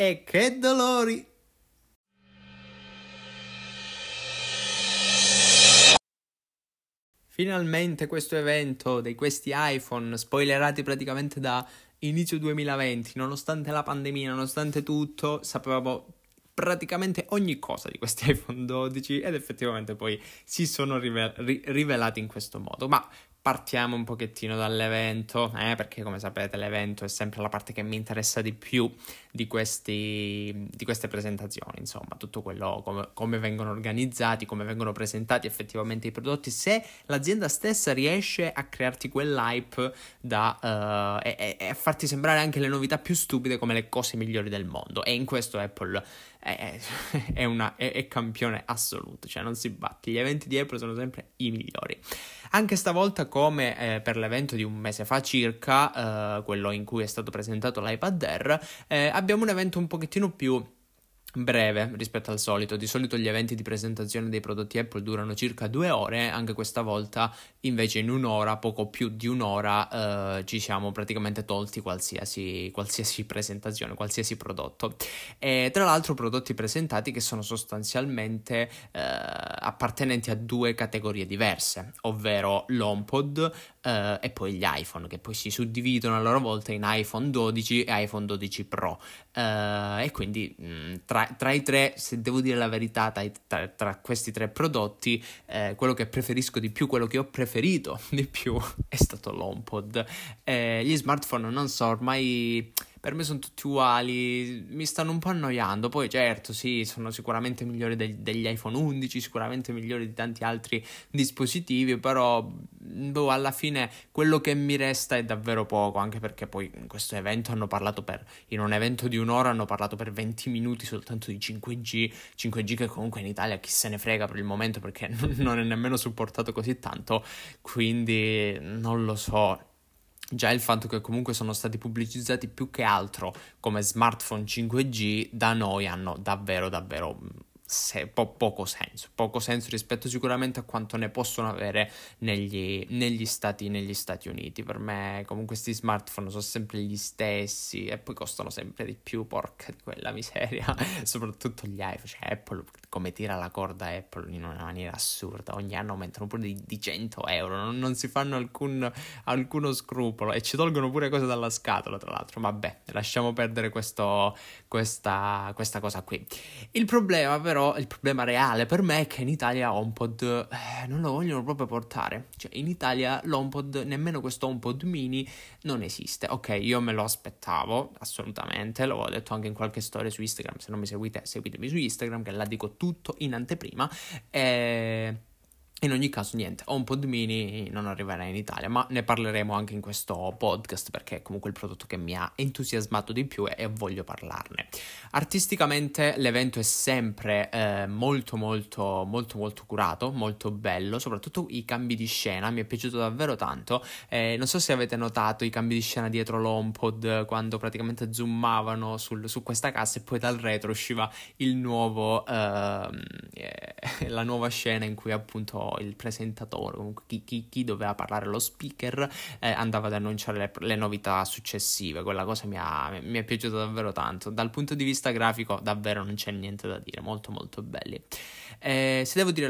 E che dolori! Finalmente questo evento di questi iPhone spoilerati praticamente da inizio 2020, nonostante la pandemia, nonostante tutto, sapevamo praticamente ogni cosa di questi iPhone 12 ed effettivamente poi si sono rivelati in questo modo. Ma partiamo un pochettino dall'evento, perché come sapete l'evento è sempre la parte che mi interessa di più di queste presentazioni, insomma tutto quello come vengono organizzati, come vengono presentati effettivamente i prodotti, se l'azienda stessa riesce a crearti quell'hype e a farti sembrare anche le novità più stupide come le cose migliori del mondo, e in questo Apple è campione assoluto, cioè non si batte. Gli eventi di Apple sono sempre i migliori. Anche stavolta, come per l'evento di un mese fa circa, quello in cui è stato presentato l'iPad Air, abbiamo un evento un pochettino più breve rispetto al solito. Di solito gli eventi di presentazione dei prodotti Apple durano circa 2 ore, anche questa volta invece in un'ora, poco più di un'ora, ci siamo praticamente tolti qualsiasi presentazione, qualsiasi prodotto, e tra l'altro prodotti presentati che sono sostanzialmente appartenenti a 2 categorie diverse, ovvero l'HomePod e poi gli iPhone, che poi si suddividono a loro volta in iPhone 12 e iPhone 12 Pro, e quindi tra i tre, se devo dire la verità, tra questi 3 prodotti, quello che preferisco di più, quello che ho preferito di più è stato l'HomePod. Gli smartphone, non so, ormai per me sono tutti uguali, mi stanno un po' annoiando. Poi certo, sì, sono sicuramente migliori degli iPhone 11, sicuramente migliori di tanti altri dispositivi, però alla fine quello che mi resta è davvero poco, anche perché poi in questo evento in un evento di un'ora hanno parlato per 20 minuti soltanto di 5G, che comunque in Italia chi se ne frega per il momento, perché non è nemmeno supportato così tanto, quindi non lo so. Già il fatto che comunque sono stati pubblicizzati più che altro come smartphone 5G da noi hanno davvero poco senso rispetto sicuramente a quanto ne possono avere negli Stati Uniti. Per me comunque questi smartphone sono sempre gli stessi e poi costano sempre di più, porca di quella miseria, soprattutto gli iPhone, cioè Apple come tira la corda Apple in una maniera assurda, ogni anno aumentano pure di 100 euro, non si fanno alcuno scrupolo, e ci tolgono pure cose dalla scatola tra l'altro. Vabbè, lasciamo perdere questa cosa qui. Il problema reale per me è che in Italia HomePod non lo vogliono proprio portare, cioè in Italia l'HomePod, nemmeno questo HomePod Mini, non esiste. Ok, io me lo aspettavo assolutamente, l'avevo detto anche in qualche storia su Instagram, se non mi seguite seguitemi su Instagram che la dico tutto in anteprima. In ogni caso niente, HomePod Mini non arriverà in Italia, ma ne parleremo anche in questo podcast perché è comunque il prodotto che mi ha entusiasmato di più e voglio parlarne. Artisticamente l'evento è sempre molto curato, molto bello, soprattutto i cambi di scena, mi è piaciuto davvero tanto. Non so se avete notato i cambi di scena dietro l'HomePod, quando praticamente zoomavano su questa cassa e poi dal retro usciva la nuova scena in cui appunto il presentatore, comunque chi doveva parlare, lo speaker, andava ad annunciare le novità successive. Quella cosa mi è piaciuta davvero tanto. Dal punto di vista grafico davvero non c'è niente da dire, molto belli. Se devo dire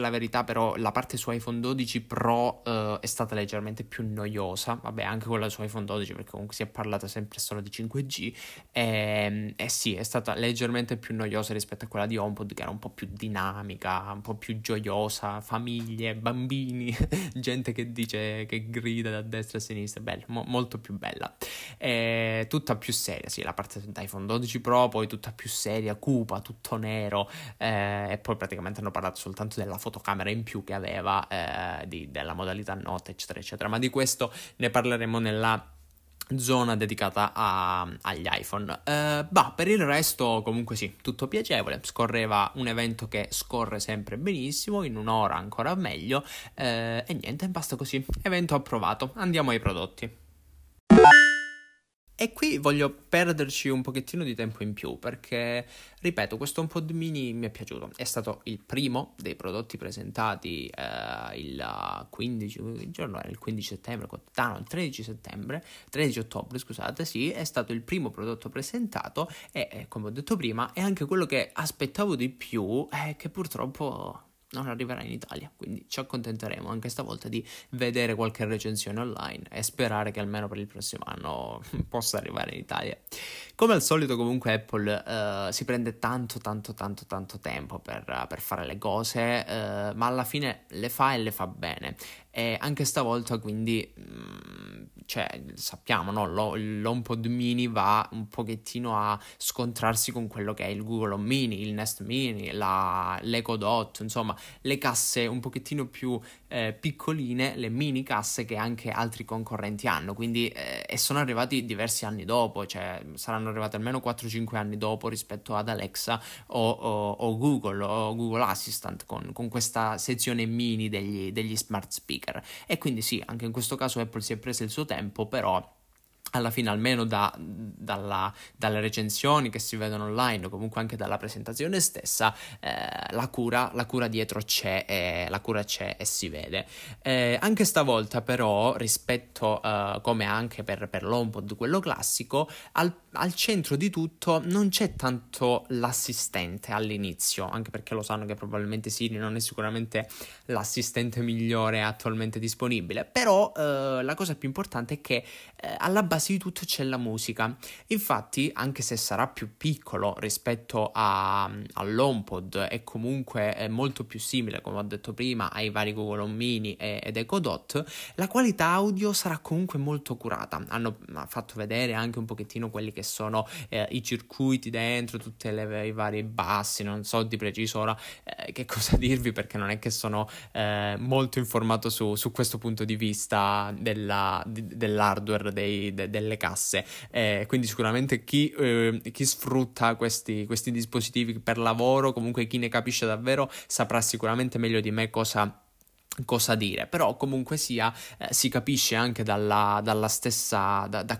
la verità però, la parte su iPhone 12 Pro è stata leggermente più noiosa, vabbè anche quella su iPhone 12 perché comunque si è parlato sempre solo di 5G, sì, è stata leggermente più noiosa rispetto a quella di HomePod, che era un po' più dinamica, un po' più gioiosa, famiglie, bambini, gente che dice, che grida da destra a sinistra, bella, molto più bella, tutta più seria, sì, la parte di iPhone 12 Pro poi tutta più seria, cupa, tutto nero, e poi praticamente hanno parlato soltanto della fotocamera in più che aveva, della modalità notte eccetera, ma di questo ne parleremo nella zona dedicata agli iPhone. Per il resto comunque sì, tutto piacevole, scorreva un evento che scorre sempre benissimo, in un'ora ancora meglio, e niente, basta così, evento approvato. Andiamo ai prodotti. E qui voglio perderci un pochettino di tempo in più perché, ripeto, questo HomePod Mini mi è piaciuto. È stato il primo dei prodotti presentati il 13 ottobre, scusate, sì, è stato il primo prodotto presentato e, come ho detto prima, è anche quello che aspettavo di più e che purtroppo non arriverà in Italia, quindi ci accontenteremo anche stavolta di vedere qualche recensione online e sperare che almeno per il prossimo anno possa arrivare in Italia. Come al solito comunque Apple si prende tanto tempo per fare le cose, ma alla fine le fa bene. E anche stavolta quindi sappiamo, no? l'HomePod Mini va un pochettino a scontrarsi con quello che è il Google Home Mini, il Nest Mini, l'Echo Dot, insomma le casse un pochettino più piccoline, le mini casse che anche altri concorrenti hanno, quindi e sono arrivati diversi anni dopo, cioè saranno arrivati almeno 4-5 anni dopo rispetto ad Alexa o Google o Google Assistant con questa sezione mini degli smart speaker. E quindi sì, anche in questo caso Apple si è presa il suo tempo, però alla fine almeno dalle recensioni che si vedono online o comunque anche dalla presentazione stessa la cura dietro c'è, la cura c'è e si vede. Anche stavolta però rispetto come anche per l'HomePod quello classico al centro di tutto non c'è tanto l'assistente all'inizio, anche perché lo sanno che probabilmente Siri non è sicuramente l'assistente migliore attualmente disponibile, però la cosa più importante è che alla base di tutto c'è la musica. Infatti anche se sarà più piccolo rispetto all'HomePod e comunque è molto più simile, come ho detto prima, ai vari Google Home Mini ed Echo Dot, la qualità audio sarà comunque molto curata. Hanno fatto vedere anche un pochettino quelli che sono i circuiti dentro, tutte i vari bassi, non so di preciso ora che cosa dirvi perché non è che sono molto informato su questo punto di vista dell'hardware delle casse, quindi sicuramente chi sfrutta questi dispositivi per lavoro, comunque chi ne capisce davvero, saprà sicuramente meglio di me cosa dire, però comunque sia si capisce anche da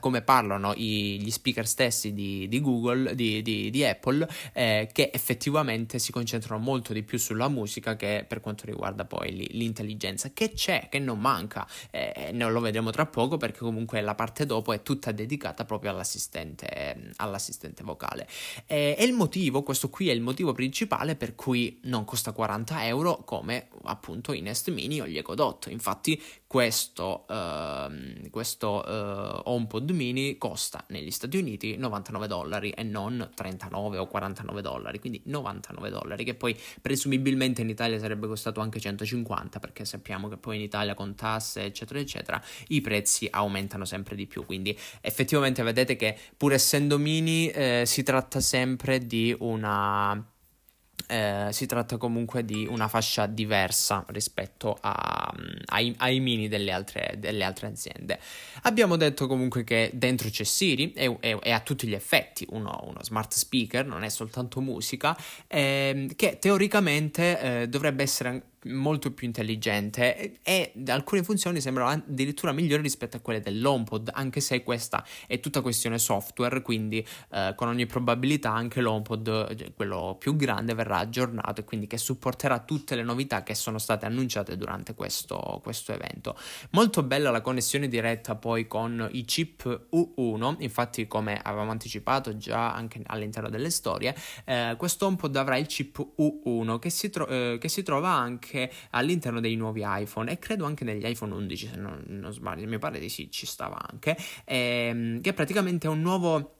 come parlano gli speaker stessi di Google, di Apple, che effettivamente si concentrano molto di più sulla musica che per quanto riguarda poi l'intelligenza, che c'è, che non manca, non lo vedremo tra poco perché comunque la parte dopo è tutta dedicata proprio all'assistente vocale. È il motivo, questo qui è il motivo principale per cui non costa 40 euro come appunto i Nest Mini o gli Echo Dot. Infatti questo HomePod Mini costa negli Stati Uniti $99 e non $39 o $49, quindi $99, che poi presumibilmente in Italia sarebbe costato anche $150, perché sappiamo che poi in Italia con tasse eccetera eccetera i prezzi aumentano sempre di più, quindi effettivamente vedete che pur essendo mini si tratta sempre di una fascia diversa rispetto ai mini delle altre aziende. Abbiamo detto comunque che dentro c'è Siri, è a tutti gli effetti uno smart speaker, non è soltanto musica, che teoricamente dovrebbe essere molto più intelligente e alcune funzioni sembrano addirittura migliori rispetto a quelle dell'HomePod, anche se questa è tutta questione software, quindi con ogni probabilità anche l'HomePod, quello più grande, verrà aggiornato e quindi che supporterà tutte le novità che sono state annunciate durante questo evento. Molto bella la connessione diretta poi con i chip U1, infatti come avevamo anticipato già anche all'interno delle storie, questo HomePod avrà il chip U1 che si trova anche all'interno dei nuovi iPhone e credo anche negli iPhone 11, se non sbaglio, mi pare di sì, ci stava anche, che praticamente è un nuovo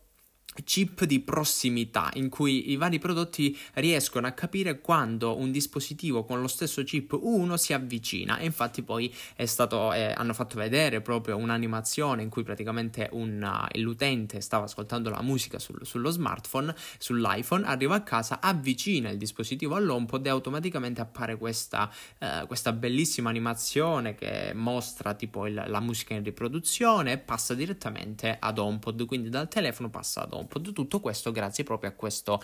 chip di prossimità in cui i vari prodotti riescono a capire quando un dispositivo con lo stesso chip U1 si avvicina, e infatti poi hanno fatto vedere proprio un'animazione in cui praticamente l'utente stava ascoltando la musica sullo smartphone, sull'iPhone, arriva a casa, avvicina il dispositivo all'HomePod e automaticamente appare questa bellissima animazione che mostra tipo la musica in riproduzione e passa direttamente ad HomePod, quindi dal telefono passa ad HomePod. HomePod. Tutto questo grazie proprio a questo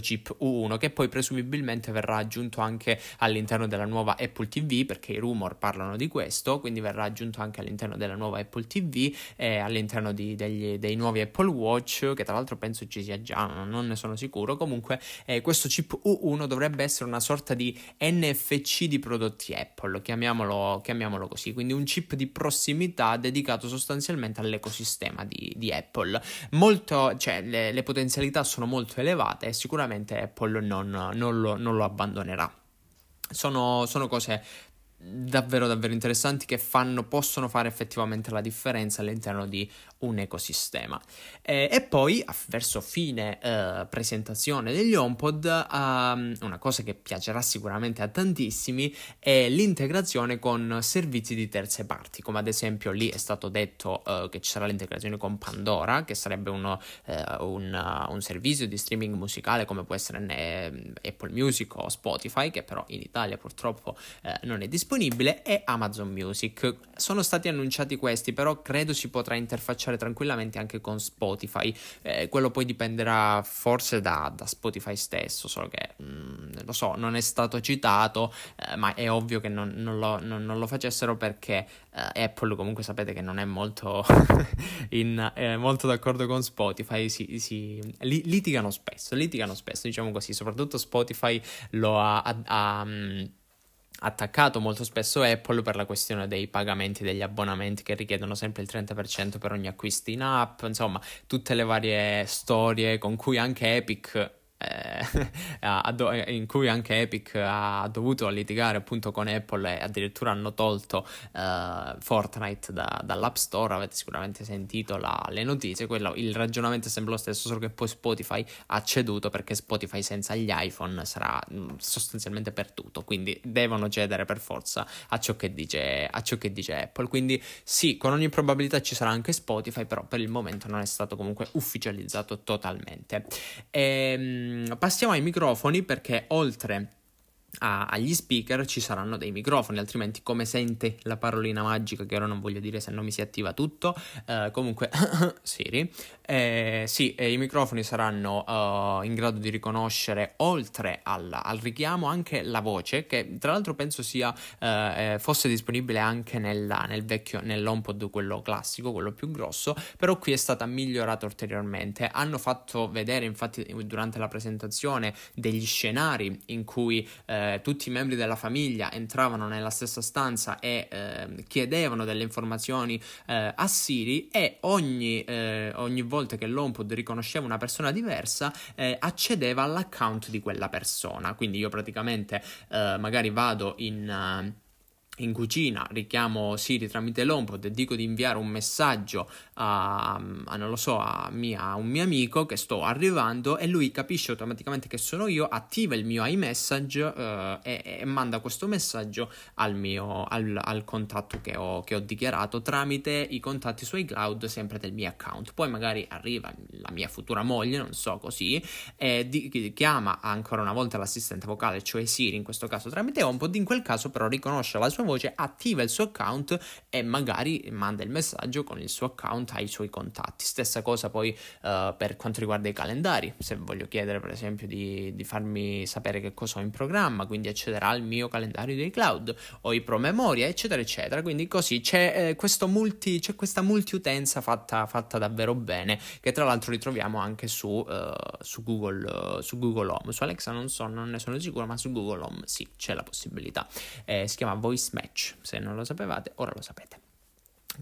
chip U1, che poi presumibilmente verrà aggiunto anche all'interno della nuova Apple TV, perché i rumor parlano di questo, quindi verrà aggiunto anche all'interno della nuova Apple TV, all'interno dei nuovi Apple Watch, che tra l'altro penso ci sia già, non ne sono sicuro. Comunque questo chip U1 dovrebbe essere una sorta di NFC di prodotti Apple, chiamiamolo così, quindi un chip di prossimità dedicato sostanzialmente all'ecosistema di Apple. Le potenzialità sono molto elevate e sicuramente Apple non lo abbandonerà. Sono cose davvero interessanti che possono fare effettivamente la differenza all'interno di un ecosistema. E poi verso fine presentazione degli HomePod, una cosa che piacerà sicuramente a tantissimi è l'integrazione con servizi di terze parti, come ad esempio lì è stato detto che ci sarà l'integrazione con Pandora, che sarebbe un servizio di streaming musicale come può essere Apple Music o Spotify, che però in Italia purtroppo non è disponibile, e Amazon Music. Sono stati annunciati questi, però credo si potrà interfacciare tranquillamente anche con Spotify. Quello poi dipenderà forse da Spotify stesso, solo che lo so, non è stato citato, ma è ovvio che non lo facessero, perché Apple comunque sapete che non è molto molto d'accordo con Spotify, litigano spesso, diciamo così. Soprattutto Spotify lo ha attaccato molto spesso Apple per la questione dei pagamenti degli abbonamenti, che richiedono sempre il 30% per ogni acquisto in app, insomma tutte le varie storie con cui anche Epic ha dovuto litigare appunto con Apple, e addirittura hanno tolto Fortnite dall'App Store. Avete sicuramente sentito le notizie. Il ragionamento è sempre lo stesso, solo che poi Spotify ha ceduto, perché Spotify senza gli iPhone sarà sostanzialmente perduto, quindi devono cedere per forza a ciò che dice Apple. Quindi sì, con ogni probabilità ci sarà anche Spotify, però per il momento non è stato comunque ufficializzato totalmente. Passiamo ai microfoni, perché oltre agli speaker ci saranno dei microfoni, altrimenti, come sente la parolina magica che ora non voglio dire se non mi si attiva tutto, comunque Siri, i microfoni saranno in grado di riconoscere, oltre al richiamo, anche la voce, che tra l'altro penso fosse disponibile anche nell'HomePod, quello classico, quello più grosso, però qui è stata migliorata ulteriormente. Hanno fatto vedere infatti durante la presentazione degli scenari in cui tutti i membri della famiglia entravano nella stessa stanza e chiedevano delle informazioni a Siri, e ogni volta che l'HomePod riconosceva una persona diversa accedeva all'account di quella persona. Quindi io praticamente magari vado in cucina, richiamo Siri tramite l'HomePod e dico di inviare un messaggio a un mio amico che sto arrivando, e lui capisce automaticamente che sono io, attiva il mio iMessage e manda questo messaggio al contatto che ho dichiarato tramite i contatti su iCloud, sempre del mio account. Poi magari arriva la mia futura moglie, non so, così, e chiama ancora una volta l'assistente vocale, cioè Siri in questo caso tramite HomePod. In quel caso però riconosce la sua voce, attiva il suo account e magari manda il messaggio con il suo account ai suoi contatti. Stessa cosa poi per quanto riguarda i calendari, se voglio chiedere per esempio di farmi sapere che cosa ho in programma, quindi accederà al mio calendario dei cloud, o i promemoria, eccetera eccetera. Quindi così c'è questa multiutenza fatta davvero bene, che tra l'altro ritroviamo anche su Google Home, su Alexa non ne sono sicuro, ma su Google Home sì, c'è la possibilità. Si chiama Voice Match, se non lo sapevate ora lo sapete.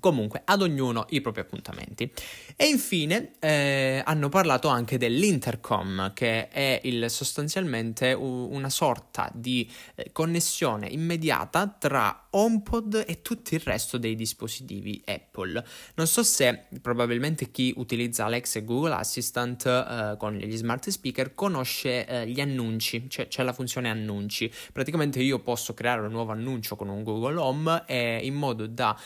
Comunque, ad ognuno i propri appuntamenti. E infine hanno parlato anche dell'intercom, che è sostanzialmente una sorta di connessione immediata tra HomePod e tutto il resto dei dispositivi Apple. Non so se probabilmente chi utilizza Alexa e Google Assistant con gli smart speaker conosce gli annunci, cioè c'è la funzione annunci. Praticamente io posso creare un nuovo annuncio con un Google Home in modo da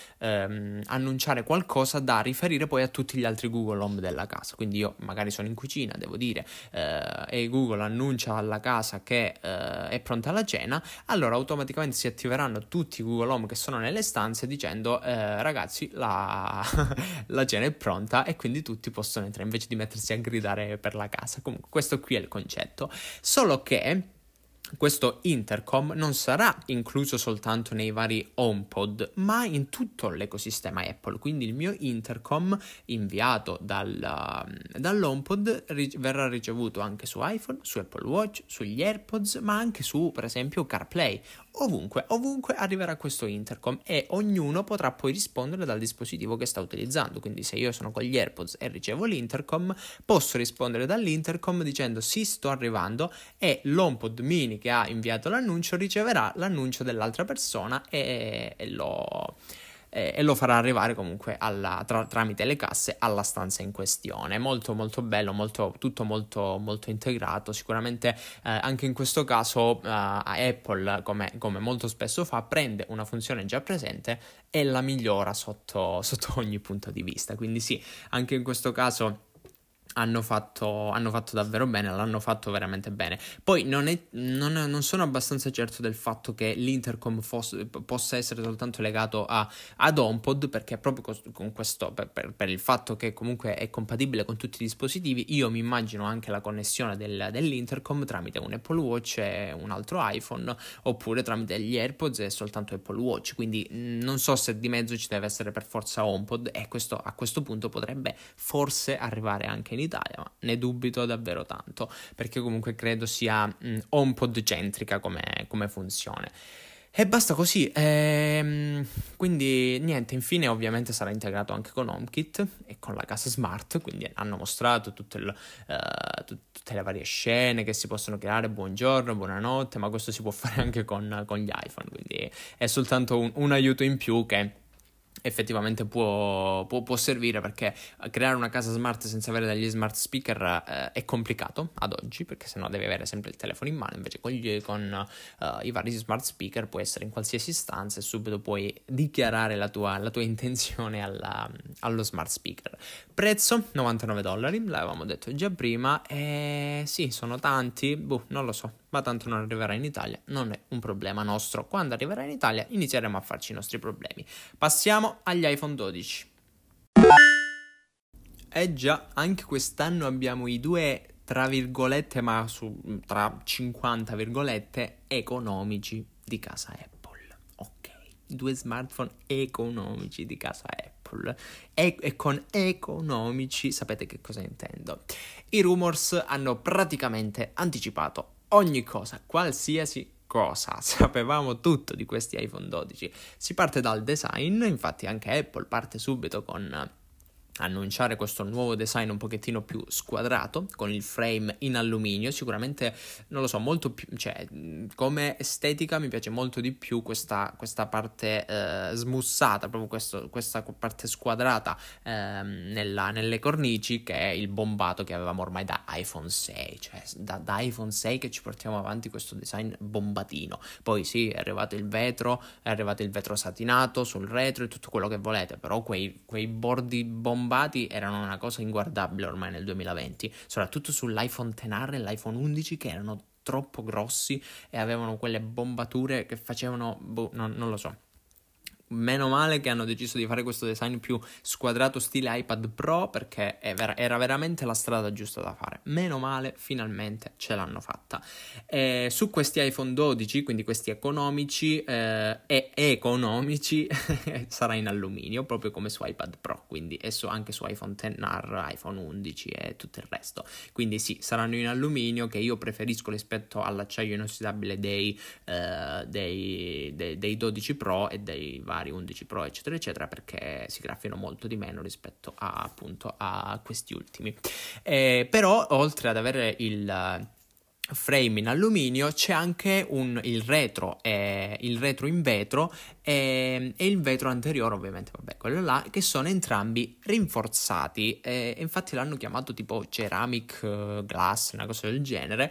annunciare qualcosa da riferire poi a tutti gli altri Google Home della casa. Quindi io magari sono in cucina, devo dire, e Google annuncia alla casa che è pronta la cena, allora automaticamente si attiveranno tutti i Google Home che sono nelle stanze dicendo ragazzi la cena è pronta, e quindi tutti possono entrare invece di mettersi a gridare per la casa. Comunque questo qui è il concetto, solo che questo intercom non sarà incluso soltanto nei vari HomePod, ma in tutto l'ecosistema Apple. Quindi il mio intercom inviato dall'HomePod verrà ricevuto anche su iPhone, su Apple Watch, sugli AirPods, ma anche su, per esempio, CarPlay. Ovunque arriverà questo intercom e ognuno potrà poi rispondere dal dispositivo che sta utilizzando. Quindi se io sono con gli AirPods e ricevo l'intercom, posso rispondere dall'intercom dicendo sì, sto arrivando, e l'HomePod Mini che ha inviato l'annuncio riceverà l'annuncio dell'altra persona e lo farà arrivare comunque tramite le casse alla stanza in questione. Molto molto bello, tutto molto molto integrato. Sicuramente anche in questo caso Apple, come molto spesso fa, prende una funzione già presente e la migliora sotto ogni punto di vista. Quindi sì, anche in questo caso hanno fatto davvero bene, l'hanno fatto veramente bene. Poi non sono abbastanza certo del fatto che l'intercom possa essere soltanto legato ad HomePod, perché proprio con questo, per il fatto che comunque è compatibile con tutti i dispositivi, io mi immagino anche la connessione dell'intercom tramite un Apple Watch e un altro iPhone, oppure tramite gli AirPods e soltanto Apple Watch. Quindi non so se di mezzo ci deve essere per forza HomePod, e questo a questo punto potrebbe forse arrivare anche in Italia, ma ne dubito davvero tanto, perché comunque credo sia HomePod centrica come funzione. E basta così, quindi niente. Infine ovviamente sarà integrato anche con HomeKit e con la casa smart, quindi hanno mostrato tutte le varie scene che si possono creare, buongiorno, buonanotte, ma questo si può fare anche con gli iPhone, quindi è soltanto un aiuto in più che effettivamente può servire, perché creare una casa smart senza avere degli smart speaker è complicato ad oggi, perché sennò devi avere sempre il telefono in mano. Invece con i vari smart speaker puoi essere in qualsiasi stanza e subito puoi dichiarare la tua intenzione allo smart speaker. Prezzo $99, l'avevamo detto già prima, e sì, sono tanti, non lo so, ma tanto non arriverà in Italia, non è un problema nostro. Quando arriverà in Italia inizieremo a farci i nostri problemi. Passiamo agli iPhone 12. Già, anche quest'anno abbiamo i due, tra virgolette, ma tra 50 virgolette, economici di casa Apple. Ok, due smartphone economici di casa Apple. E con economici sapete che cosa intendo. I rumors hanno praticamente anticipato ogni cosa, qualsiasi cosa. Sapevamo tutto di questi iPhone 12. Si parte dal design, infatti anche Apple parte subito con annunciare questo nuovo design un pochettino più squadrato, con il frame in alluminio. Sicuramente, non lo so, molto più, cioè, come estetica mi piace molto di più questa parte smussata, proprio questa parte squadrata nelle cornici, che è il bombato che avevamo ormai da iPhone 6, cioè da iPhone 6 che ci portiamo avanti questo design bombatino. Poi sì, è arrivato il vetro satinato sul retro e tutto quello che volete, però quei bordi bombati erano una cosa inguardabile ormai nel 2020, soprattutto sull'iPhone XR e l'iPhone 11, che erano troppo grossi e avevano quelle bombature che facevano non lo so. Meno male che hanno deciso di fare questo design più squadrato stile iPad Pro, perché era veramente la strada giusta da fare. Meno male, finalmente ce l'hanno fatta. Su questi iPhone 12, quindi questi economici sarà in alluminio, proprio come su iPad Pro, quindi anche su iPhone XR, iPhone 11 e tutto il resto. Quindi sì, saranno in alluminio, che io preferisco rispetto all'acciaio inossidabile dei 12 Pro e dei 11 Pro eccetera eccetera, perché si graffiano molto di meno rispetto appunto a questi ultimi. Però oltre ad avere il frame in alluminio, c'è anche il retro in vetro e il vetro anteriore, ovviamente, vabbè, quello là, che sono entrambi rinforzati, infatti l'hanno chiamato tipo ceramic glass, una cosa del genere.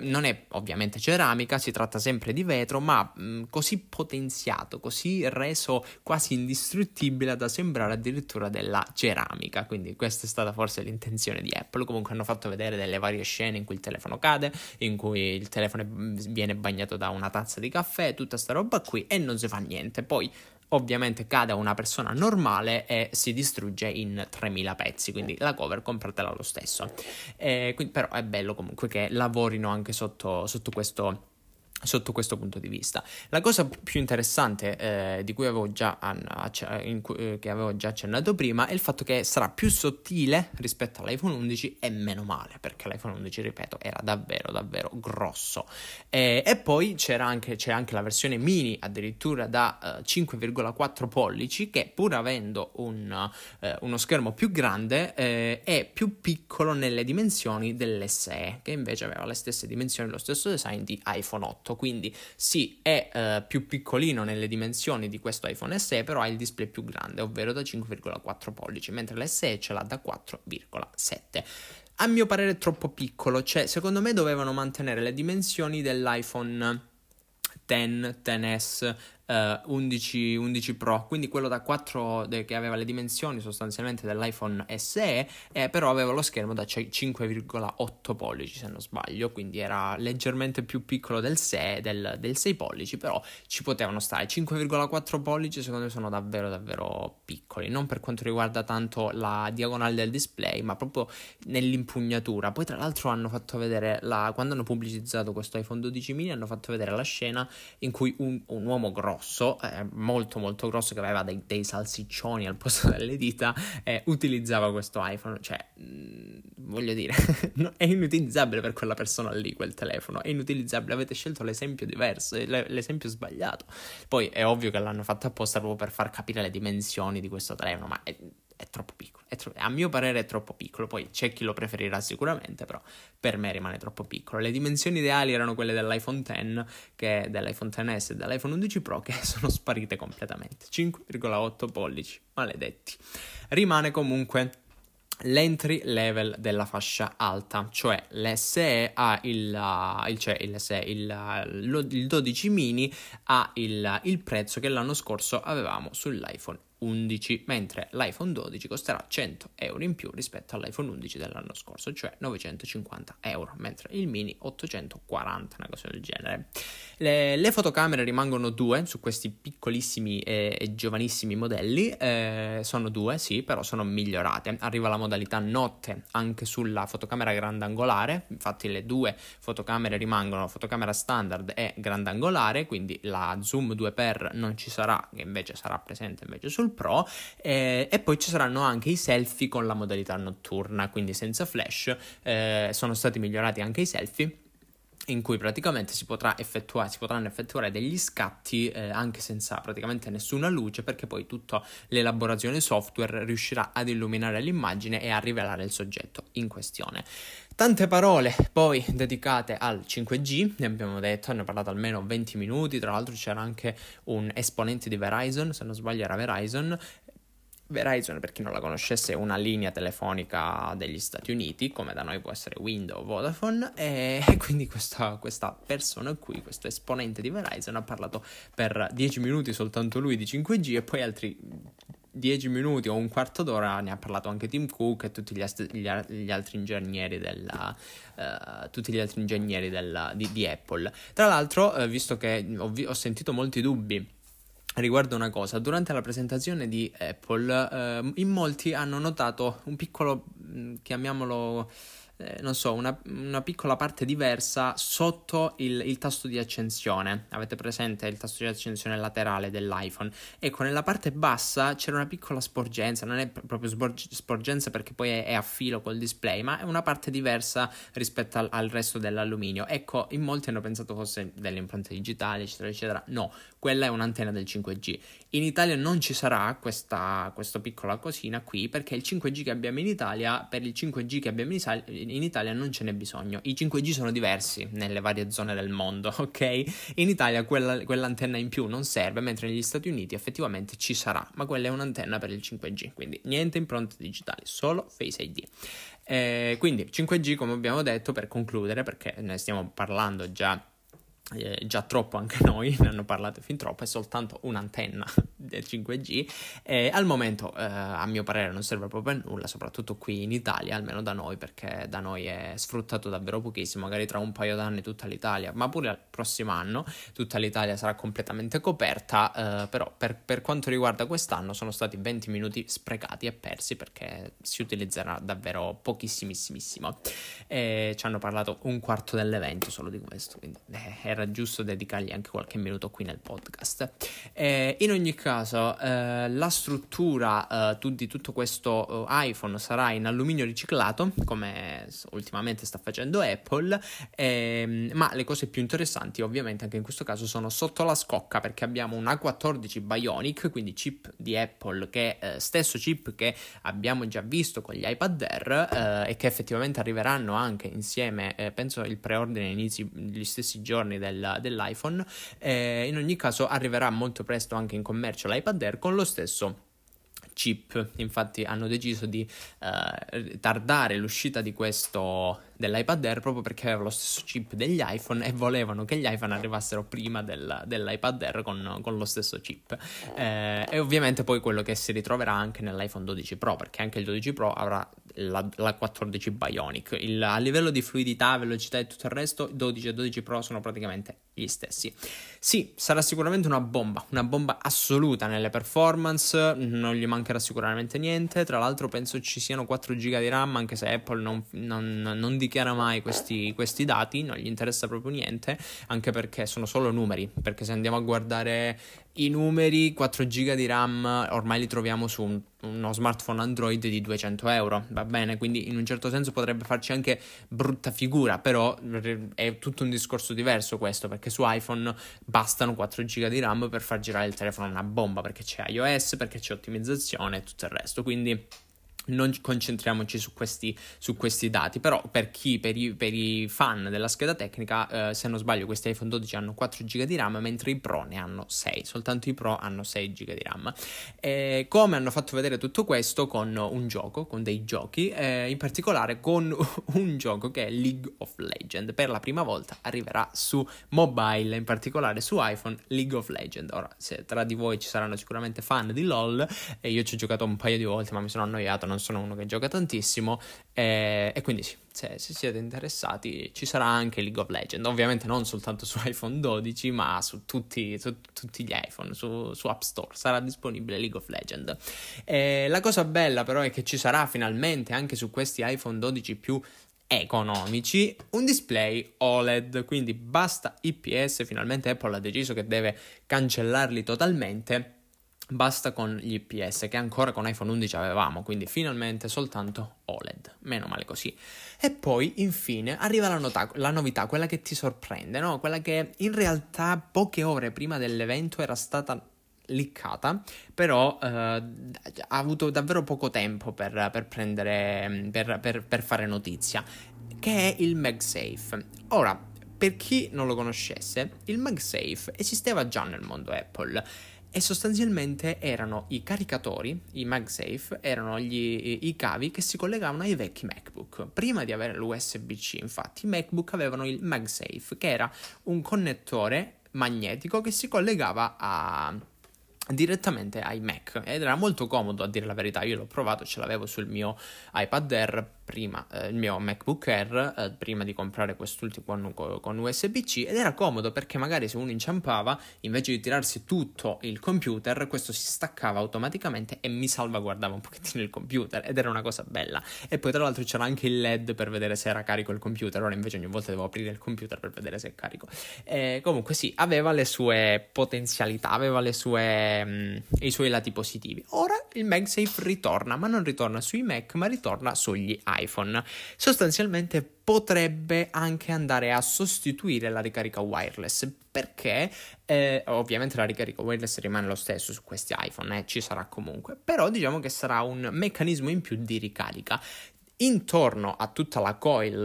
Non è ovviamente ceramica, si tratta sempre di vetro, ma così potenziato, così reso quasi indistruttibile da sembrare addirittura della ceramica. Quindi questa è stata forse l'intenzione di Apple. Comunque hanno fatto vedere delle varie scene in cui il telefono cade, in cui il telefono viene bagnato da una tazza di caffè, tutta sta roba qui, e non si fa niente. Poi ovviamente cade a una persona normale e si distrugge in 3000 pezzi, quindi la cover compratela lo stesso. Quindi, però è bello comunque che lavorino anche sotto questo punto di vista. La cosa più interessante che avevo già accennato prima è il fatto che sarà più sottile rispetto all'iPhone 11, e meno male, perché l'iPhone 11, ripeto, era davvero grosso. E poi c'è anche la versione mini, addirittura da 5,4 pollici, che pur avendo uno schermo più grande è più piccolo nelle dimensioni dell'SE, che invece aveva le stesse dimensioni, lo stesso design di iPhone 8. Quindi sì, è più piccolino nelle dimensioni di questo iPhone SE, però ha il display più grande, ovvero da 5,4 pollici, mentre l'SE ce l'ha da 4,7. A mio parere è troppo piccolo, cioè secondo me dovevano mantenere le dimensioni dell'iPhone 10, 10S, 11 Pro, quindi quello da 4 che aveva le dimensioni sostanzialmente dell'iPhone SE, però aveva lo schermo da 5,8 pollici se non sbaglio, quindi era leggermente più piccolo del 6 pollici, però ci potevano stare. 5,4 pollici secondo me sono davvero piccoli, non per quanto riguarda tanto la diagonale del display, ma proprio nell'impugnatura. Poi tra l'altro hanno fatto vedere, quando hanno pubblicizzato questo iPhone 12 mini, hanno fatto vedere la scena in cui un uomo grosso, molto grosso, che aveva dei salsiccioni al posto delle dita, utilizzava questo iPhone. Cioè, voglio dire, è inutilizzabile per quella persona lì quel telefono, è inutilizzabile. Avete scelto l'esempio diverso, l'esempio sbagliato. Poi è ovvio che l'hanno fatto apposta proprio per far capire le dimensioni di questo telefono, ma è troppo piccolo, a mio parere è troppo piccolo. Poi c'è chi lo preferirà sicuramente, però per me rimane troppo piccolo. Le dimensioni ideali erano quelle dell'iPhone X, dell'iPhone XS e dell'iPhone 11 Pro, che sono sparite completamente. 5,8 pollici, maledetti. Rimane comunque l'entry level della fascia alta, cioè l'SE ha il 12 mini ha il prezzo che l'anno scorso avevamo sull'iPhone 11, mentre l'iPhone 12 costerà 100 euro in più rispetto all'iPhone 11 dell'anno scorso, cioè 950 euro, mentre il mini 840, una cosa del genere. Le fotocamere rimangono due su questi piccolissimi e giovanissimi modelli, sono due, sì, però sono migliorate. Arriva la modalità notte anche sulla fotocamera grandangolare, infatti le due fotocamere rimangono, fotocamera standard e grandangolare, quindi la zoom 2x non ci sarà, che invece sarà presente invece sul Pro. E poi ci saranno anche i selfie con la modalità notturna, quindi senza flash. Sono stati migliorati anche i selfie, in cui praticamente si potranno effettuare degli scatti anche senza praticamente nessuna luce, perché poi tutta l'elaborazione software riuscirà ad illuminare l'immagine e a rivelare il soggetto in questione. Tante parole poi dedicate al 5G, ne abbiamo detto, hanno parlato almeno 20 minuti, tra l'altro c'era anche un esponente di Verizon, se non sbaglio era Verizon, per chi non la conoscesse, è una linea telefonica degli Stati Uniti, come da noi può essere Windows o Vodafone, e quindi questa persona qui, questo esponente di Verizon, ha parlato per 10 minuti soltanto lui di 5G, e poi altri 10 minuti o un quarto d'ora ne ha parlato anche Tim Cook e tutti gli altri ingegneri di Apple. Tra l'altro, visto che ho sentito molti dubbi riguardo una cosa, durante la presentazione di Apple in molti hanno notato un piccolo, chiamiamolo, una piccola parte diversa sotto il tasto di accensione. Avete presente il tasto di accensione laterale dell'iPhone? Ecco, nella parte bassa c'era una piccola sporgenza, non è proprio sporgenza perché poi è a filo col display, ma è una parte diversa rispetto al resto dell'alluminio. Ecco, in molti hanno pensato fosse delle impronte digitali, eccetera eccetera. No, quella è un'antenna del 5G. In Italia non ci sarà questa piccola cosina qui, perché il 5G che abbiamo in Italia, per il 5G che abbiamo in Italia in Italia non ce n'è bisogno. I 5G sono diversi nelle varie zone del mondo, ok? In Italia quell'antenna in più non serve, mentre negli Stati Uniti effettivamente ci sarà, ma quella è un'antenna per il 5G, quindi niente impronte digitali, solo Face ID. Quindi 5G, come abbiamo detto, per concludere, perché ne stiamo parlando già troppo, anche noi ne hanno parlato fin troppo, è soltanto un'antenna del 5G e al momento a mio parere non serve proprio a nulla, soprattutto qui in Italia, almeno da noi, perché da noi è sfruttato davvero pochissimo. Magari tra un paio d'anni tutta l'Italia, ma pure il prossimo anno tutta l'Italia sarà completamente coperta, però per quanto riguarda quest'anno sono stati 20 minuti sprecati e persi, perché si utilizzerà davvero pochissimissimissimo. Ci hanno parlato un quarto dell'evento solo di questo, quindi era giusto dedicargli anche qualche minuto qui nel podcast. In ogni caso la struttura di tutto questo iPhone sarà in alluminio riciclato, come ultimamente sta facendo Apple, ma le cose più interessanti ovviamente anche in questo caso sono sotto la scocca, perché abbiamo un A14 Bionic, quindi chip di Apple, che stesso chip che abbiamo già visto con gli iPad Air, e che effettivamente arriveranno anche insieme, penso il preordine inizi gli stessi giorni dell'iPhone. In ogni caso arriverà molto presto anche in commercio l'iPad Air con lo stesso chip. Infatti hanno deciso di tardare l'uscita di questo dell'iPad Air proprio perché aveva lo stesso chip degli iPhone e volevano che gli iPhone arrivassero prima dell'iPad Air con lo stesso chip, e ovviamente poi quello che si ritroverà anche nell'iPhone 12 Pro, perché anche il 12 Pro avrà la 14 Bionic. A livello di fluidità, velocità e tutto il resto, 12 e 12 Pro sono praticamente gli stessi. Sì, sarà sicuramente una bomba assoluta nelle performance, non gli mancherà sicuramente niente. Tra l'altro penso ci siano 4 GB di RAM, anche se Apple non dichiara mai questi dati, non gli interessa proprio niente, anche perché sono solo numeri, perché se andiamo a guardare i numeri, 4 GB di RAM ormai li troviamo su uno smartphone Android di €200, va bene? Quindi in un certo senso potrebbe farci anche brutta figura, però è tutto un discorso diverso questo, perché su iPhone bastano 4 GB di RAM per far girare il telefono una bomba, perché c'è iOS, perché c'è ottimizzazione e tutto il resto, quindi non concentriamoci su questi dati. Però per i fan della scheda tecnica, se non sbaglio questi iPhone 12 hanno 4 GB di RAM, mentre i Pro ne hanno 6, soltanto i Pro hanno 6 GB di RAM. Come hanno fatto vedere tutto questo? Con un gioco, con dei giochi, in particolare con un gioco che è League of Legends. Per la prima volta arriverà su mobile, in particolare su iPhone, League of Legends. Ora, se tra di voi ci saranno sicuramente fan di LOL, io ci ho giocato un paio di volte ma mi sono annoiato, non sono uno che gioca tantissimo, e quindi sì, se siete interessati ci sarà anche League of Legends, ovviamente non soltanto su iPhone 12 ma su tutti gli iPhone, su App Store sarà disponibile League of Legends. La cosa bella però è che ci sarà finalmente anche su questi iPhone 12 più economici un display OLED, quindi basta IPS. Finalmente Apple ha deciso che deve cancellarli totalmente, basta con gli IPS che ancora con iPhone 11 avevamo, quindi finalmente soltanto OLED, meno male così. E poi infine arriva la novità, quella che ti sorprende, no? Quella che in realtà poche ore prima dell'evento era stata liccata, però ha avuto davvero poco tempo per fare notizia, che è il MagSafe. Ora, per chi non lo conoscesse, il MagSafe esisteva già nel mondo Apple, e sostanzialmente erano i caricatori, i MagSafe, erano i cavi che si collegavano ai vecchi MacBook. Prima di avere l'USB-C, infatti, i MacBook avevano il MagSafe, che era un connettore magnetico che si collegava direttamente ai Mac, ed era molto comodo, a dire la verità. Io l'ho provato, ce l'avevo sul mio iPad Air prima, il mio MacBook Air, prima di comprare quest'ultimo con USB-C, ed era comodo perché magari se uno inciampava, invece di tirarsi tutto il computer, questo si staccava automaticamente e mi salvaguardava un pochettino il computer, ed era una cosa bella. E poi tra l'altro c'era anche il LED per vedere se era carico il computer, ora invece ogni volta devo aprire il computer per vedere se è carico. Comunque sì, aveva le sue potenzialità, aveva i suoi lati positivi. Ora il MagSafe ritorna, ma non ritorna sui Mac, ma ritorna sugli iPhone. Sostanzialmente potrebbe anche andare a sostituire la ricarica wireless, perché ovviamente la ricarica wireless rimane lo stesso su questi iPhone, ci sarà comunque, però diciamo che sarà un meccanismo in più di ricarica. intorno a tutta la coil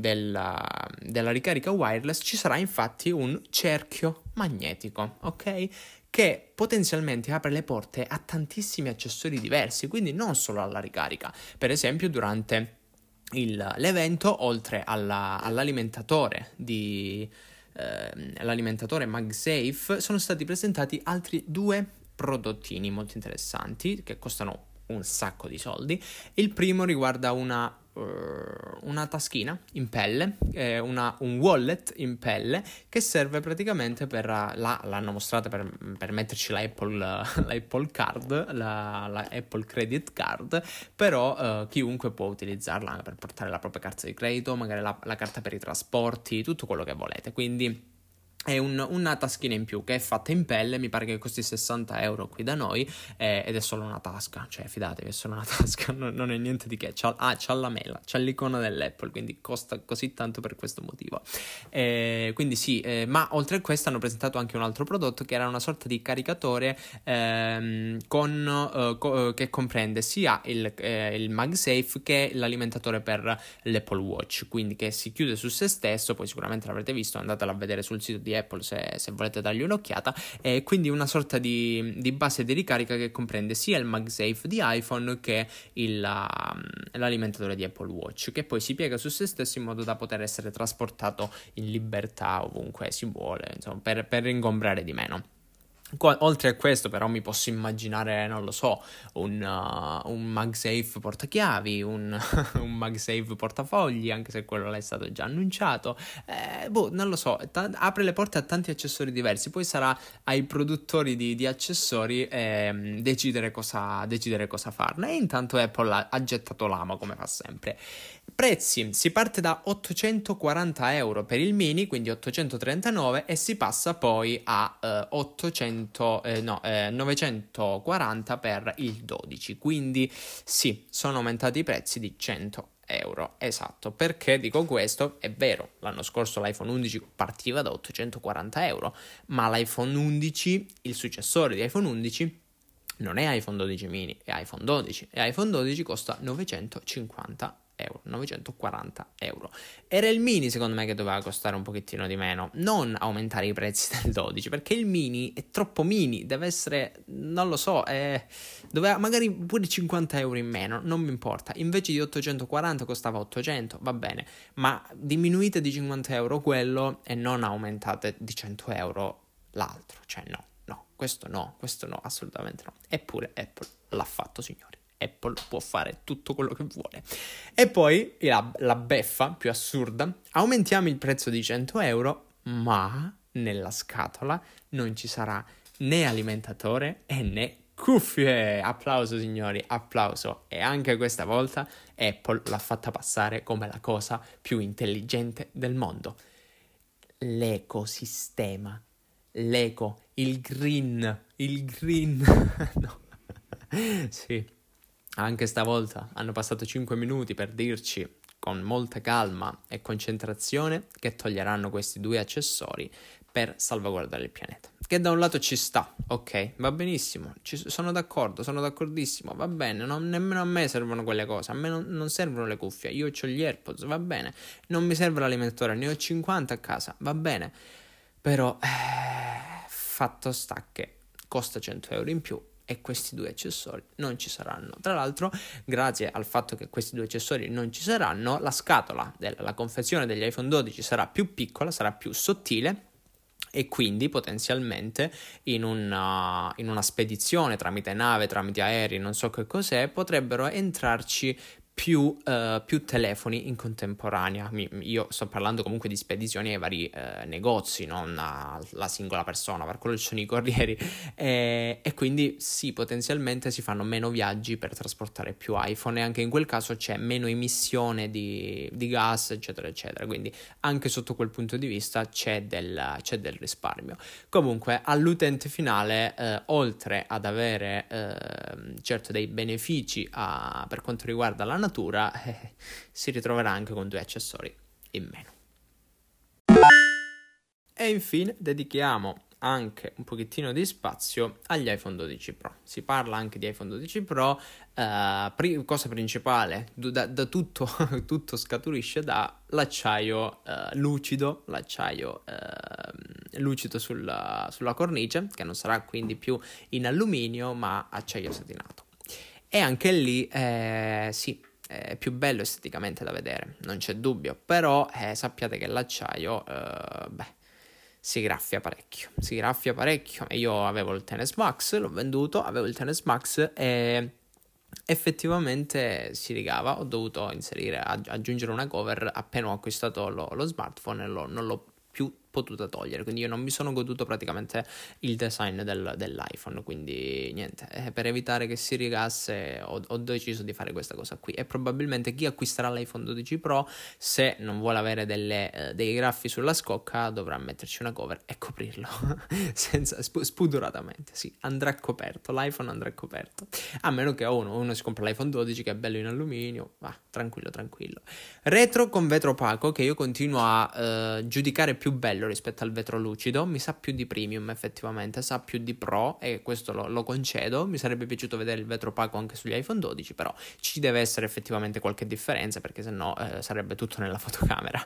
della ricarica wireless ci sarà infatti un cerchio magnetico, ok? Che potenzialmente apre le porte a tantissimi accessori diversi, quindi non solo alla ricarica. Per esempio durante l'evento, oltre all'alimentatore l'alimentatore MagSafe, sono stati presentati altri due prodottini molto interessanti che costano un sacco di soldi. Il primo riguarda una taschina in pelle, un wallet in pelle che serve praticamente per l'hanno mostrata per metterci la Apple Credit Card, però chiunque può utilizzarla per portare la propria carta di credito, magari la carta per i trasporti, tutto quello che volete. Quindi è una taschina in più che è fatta in pelle, mi pare che costi 60 euro qui da noi, ed è solo una tasca, cioè fidatevi, è solo una tasca, non è niente di che. C'ha la mela, c'ha l'icona dell'Apple, quindi costa così tanto per questo motivo. Quindi sì, ma oltre a questo hanno presentato anche un altro prodotto che era una sorta di caricatore che comprende sia il MagSafe che l'alimentatore per l'Apple Watch, quindi che si chiude su se stesso. Poi sicuramente l'avrete visto, andatela a vedere sul sito di Apple se volete dargli un'occhiata. Quindi una sorta di base di ricarica che comprende sia il MagSafe di iPhone che l'alimentatore di Apple Watch, che poi si piega su se stesso in modo da poter essere trasportato in libertà ovunque si vuole, insomma, per ingombrare di meno. Oltre a questo però mi posso immaginare, non lo so, un MagSafe portachiavi, un MagSafe portafogli, anche se quello è stato già annunciato, non lo so, apre le porte a tanti accessori diversi. Poi sarà ai produttori di accessori decidere cosa farne, e intanto Apple ha gettato l'amo come fa sempre. Prezzi: si parte da 840 euro per il mini, quindi 839, e si passa poi a 940 per il 12, quindi sì, sono aumentati i prezzi di 100 euro. Esatto, perché dico questo? È vero, l'anno scorso l'iPhone 11 partiva da 840 euro, ma l'iPhone 11, il successore di iPhone 11, non è iPhone 12 mini, è iPhone 12, e iPhone 12 costa 940 euro. Era il mini, secondo me, che doveva costare un pochettino di meno, non aumentare i prezzi del 12, perché il mini è troppo mini, deve essere, non lo so, doveva magari pure 50 euro in meno, non mi importa. Invece di 840 costava 800, va bene, ma diminuite di 50 euro quello e non aumentate di 100 euro l'altro, cioè no, questo no, assolutamente no. Eppure Apple l'ha fatto, signori. Apple può fare tutto quello che vuole. E poi la beffa più assurda: aumentiamo il prezzo di 100 euro, ma nella scatola non ci sarà né alimentatore e né cuffie. Applauso, signori, applauso. E anche questa volta Apple l'ha fatta passare come la cosa più intelligente del mondo. L'ecosistema, l'eco, il green. No. Sì. Anche stavolta hanno passato 5 minuti per dirci con molta calma e concentrazione che toglieranno questi due accessori per salvaguardare il pianeta. Che da un lato ci sta, ok, va benissimo, sono d'accordo, sono d'accordissimo, va bene, nemmeno a me servono quelle cose, a me non servono le cuffie, io ho gli AirPods, va bene, non mi serve l'alimentatore, ne ho 50 a casa, va bene, però fatto sta che costa 100 euro in più. E questi due accessori non ci saranno. Tra l'altro, grazie al fatto che questi due accessori non ci saranno, la scatola della confezione degli iPhone 12 sarà più piccola, sarà più sottile, e quindi potenzialmente in una spedizione tramite nave, tramite aerei, non so che cos'è, potrebbero entrarci più telefoni in contemporanea. Io sto parlando comunque di spedizioni ai vari negozi, non alla singola persona, per quello ci sono i corrieri, e quindi sì, potenzialmente si fanno meno viaggi per trasportare più iPhone, e anche in quel caso c'è meno emissione di gas, eccetera eccetera, quindi anche sotto quel punto di vista c'è del risparmio. Comunque all'utente finale, oltre ad avere certo dei benefici per quanto riguarda la natura, si ritroverà anche con due accessori in meno. E infine dedichiamo anche un pochettino di spazio agli iPhone 12 Pro. Si parla anche di iPhone 12 Pro, cosa principale, da tutto, tutto scaturisce dall'acciaio lucido, lucido sulla cornice, che non sarà quindi più in alluminio ma acciaio satinato. E anche lì, sì, è più bello esteticamente da vedere, non c'è dubbio, però sappiate che l'acciaio, si graffia parecchio. Io avevo il Tennis Max, l'ho venduto, e effettivamente si rigava, ho dovuto inserire, aggiungere una cover appena ho acquistato lo smartphone e non l'ho più potuta togliere, quindi io non mi sono goduto praticamente il design dell'iPhone, quindi niente, per evitare che si rigasse ho deciso di fare questa cosa qui, e probabilmente chi acquisterà l'iPhone 12 Pro, se non vuole avere dei graffi sulla scocca, dovrà metterci una cover e coprirlo senza, spudoratamente, sì, andrà coperto, l'iPhone andrà coperto, a meno che uno si compra l'iPhone 12 che è bello in alluminio, va, tranquillo. Retro con vetro opaco, che io continuo a giudicare più bello rispetto al vetro lucido, mi sa più di premium, effettivamente sa più di pro, e questo lo concedo. Mi sarebbe piaciuto vedere il vetro opaco anche sugli iPhone 12, però ci deve essere effettivamente qualche differenza, perché sennò sarebbe tutto nella fotocamera.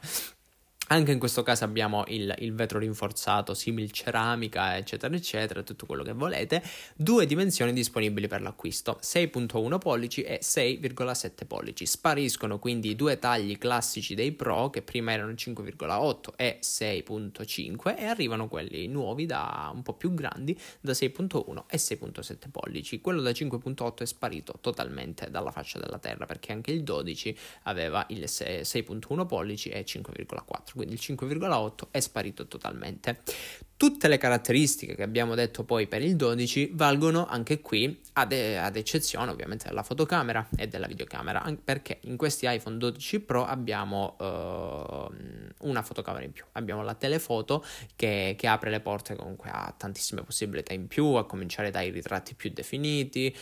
Anche in questo caso abbiamo il vetro rinforzato, simil ceramica, eccetera eccetera, tutto quello che volete. Due dimensioni disponibili per l'acquisto, 6.1 pollici e 6,7 pollici. Spariscono quindi i due tagli classici dei Pro, che prima erano 5,8 e 6.5, e arrivano quelli nuovi, da un po' più grandi, da 6.1 e 6.7 pollici. Quello da 5.8 è sparito totalmente dalla faccia della terra, perché anche il 12 aveva il 6.1 pollici e 5,4. Quindi il 5,8 è sparito totalmente. Tutte le caratteristiche che abbiamo detto poi per il 12 valgono anche qui, ad eccezione ovviamente della fotocamera e della videocamera, perché in questi iPhone 12 Pro abbiamo una fotocamera in più, abbiamo la telefoto che apre le porte comunque a tantissime possibilità in più, a cominciare dai ritratti più definiti,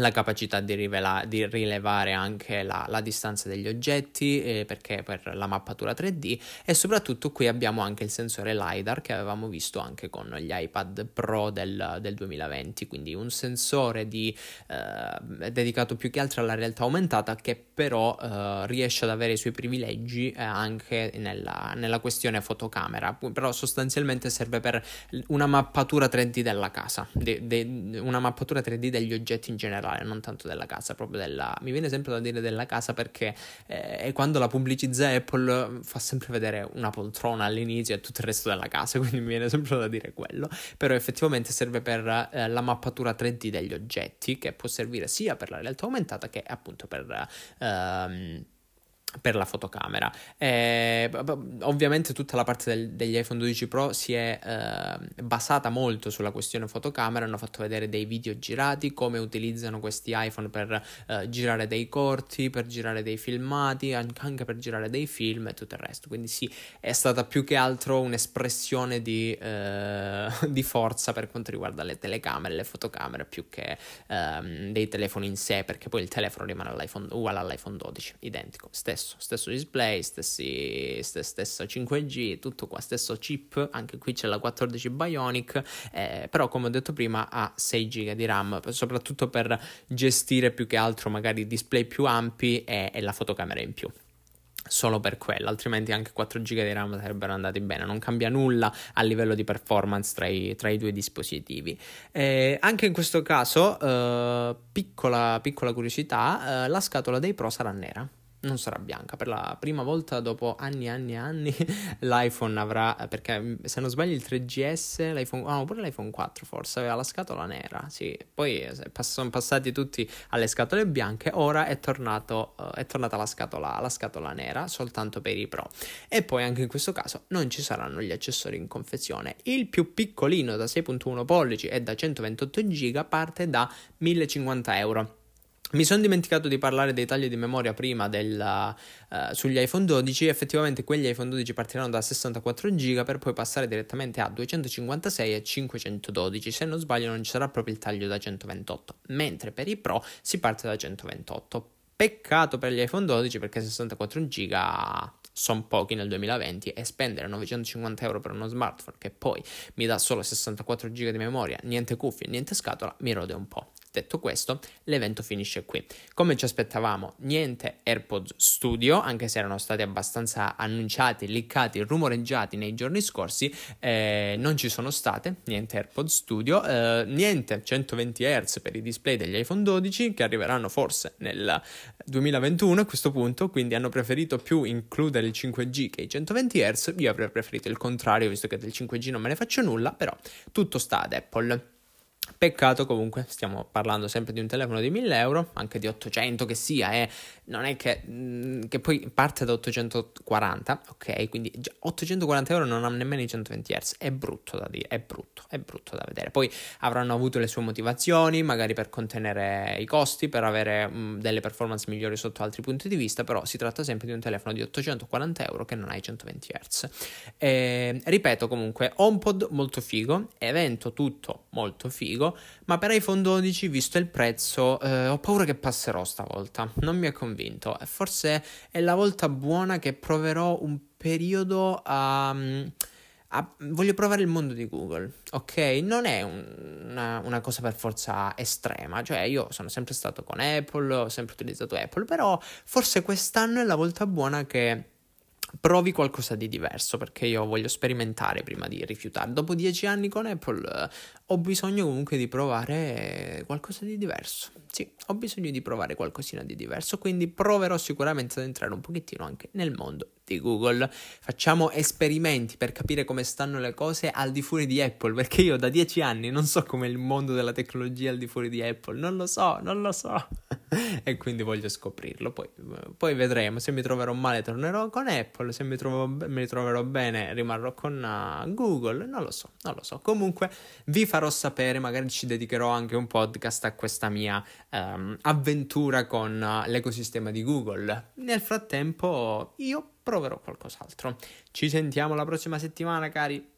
la capacità di rilevare anche la distanza degli oggetti, perché per la mappatura 3D, e soprattutto qui abbiamo anche il sensore LiDAR che avevamo visto anche con gli iPad Pro del 2020, quindi un sensore dedicato più che altro alla realtà aumentata, che però riesce ad avere i suoi privilegi anche nella questione fotocamera, però sostanzialmente serve per una mappatura 3D della casa, una mappatura 3D degli oggetti in generale, non tanto della casa, proprio mi viene sempre da dire della casa, perché quando la pubblicizza Apple fa sempre vedere una poltrona all'inizio e tutto il resto della casa, quindi mi viene sempre da dire quello, però effettivamente serve per la mappatura 3D degli oggetti, che può servire sia per la realtà aumentata che appunto per la fotocamera. Ovviamente tutta la parte degli iPhone 12 Pro si è basata molto sulla questione fotocamera, hanno fatto vedere dei video girati, come utilizzano questi iPhone per girare dei corti, per girare dei filmati, anche per girare dei film e tutto il resto, quindi sì, è stata più che altro un'espressione di forza per quanto riguarda le telecamere, le fotocamere, più che dei telefoni in sé, perché poi il telefono rimane uguale all'iPhone 12, identico, stesso display, stesso 5G, tutto qua, stesso chip, anche qui c'è la 14 Bionic, però come ho detto prima ha 6 GB di RAM, soprattutto per gestire più che altro magari display più ampi e la fotocamera in più. Solo per quello, altrimenti anche 4 GB di RAM sarebbero andati bene, non cambia nulla a livello di performance tra i due dispositivi. Anche in questo caso, piccola curiosità, la scatola dei Pro sarà nera, non sarà bianca. Per la prima volta dopo anni l'iPhone avrà, perché se non sbaglio il 3GS, pure l'iPhone 4 forse aveva la scatola nera, sì, poi sono passati tutti alle scatole bianche, ora è tornata la scatola nera soltanto per i Pro. E poi anche in questo caso non ci saranno gli accessori in confezione. Il più piccolino, da 6.1 pollici e da 128 GB, parte da €1.050. Mi sono dimenticato di parlare dei tagli di memoria prima sugli iPhone 12. Effettivamente quegli iPhone 12 partiranno da 64 GB per poi passare direttamente a 256 e 512, se non sbaglio non ci sarà proprio il taglio da 128, mentre per i Pro si parte da 128. Peccato per gli iPhone 12, perché 64 GB sono pochi nel 2020, e spendere €950 per uno smartphone che poi mi dà solo 64 GB di memoria, niente cuffie, niente scatola, mi rode un po'. Detto questo, l'evento finisce qui. Come ci aspettavamo, niente AirPods Studio, anche se erano stati abbastanza annunciati, leakati, rumoreggiati nei giorni scorsi, non ci sono state, niente AirPods Studio, niente 120 Hz per i display degli iPhone 12 che arriveranno forse nel 2021 a questo punto, quindi hanno preferito più includere il 5G che i 120 Hz, io avrei preferito il contrario visto che del 5G non me ne faccio nulla, però tutto sta ad Apple. Peccato comunque, stiamo parlando sempre di un telefono di €1.000, anche di 800 che sia, non è che poi parte da 840, ok? Quindi già €840 non ha nemmeno i 120 Hz, è brutto da dire, è brutto da vedere. Poi avranno avuto le sue motivazioni, magari per contenere i costi, per avere delle performance migliori sotto altri punti di vista, però si tratta sempre di un telefono di €840 che non ha i 120 Hz. Ripeto comunque, HomePod molto figo, evento tutto molto figo, ma per iPhone 12, visto il prezzo, ho paura che passerò stavolta, non mi ha convinto. Forse è la volta buona che proverò un periodo voglio provare il mondo di Google, ok? Non è una cosa per forza estrema, cioè io sono sempre stato con Apple, ho sempre utilizzato Apple, però forse quest'anno è la volta buona che provi qualcosa di diverso, perché io voglio sperimentare prima di rifiutare. Dopo 10 anni con Apple ho bisogno comunque di provare qualcosa di diverso. Sì, ho bisogno di provare qualcosina di diverso, quindi proverò sicuramente ad entrare un pochettino anche nel mondo di Google. Facciamo esperimenti per capire come stanno le cose al di fuori di Apple, perché io da 10 anni non so com'è il mondo della tecnologia al di fuori di Apple, non lo so e quindi voglio scoprirlo. Poi vedremo, se mi troverò male tornerò con Apple, se mi troverò bene rimarrò con Google, non lo so. Comunque vi farò sapere, magari ci dedicherò anche un podcast a questa mia avventura con l'ecosistema di Google. Nel frattempo io proverò qualcos'altro. Ci sentiamo la prossima settimana, cari.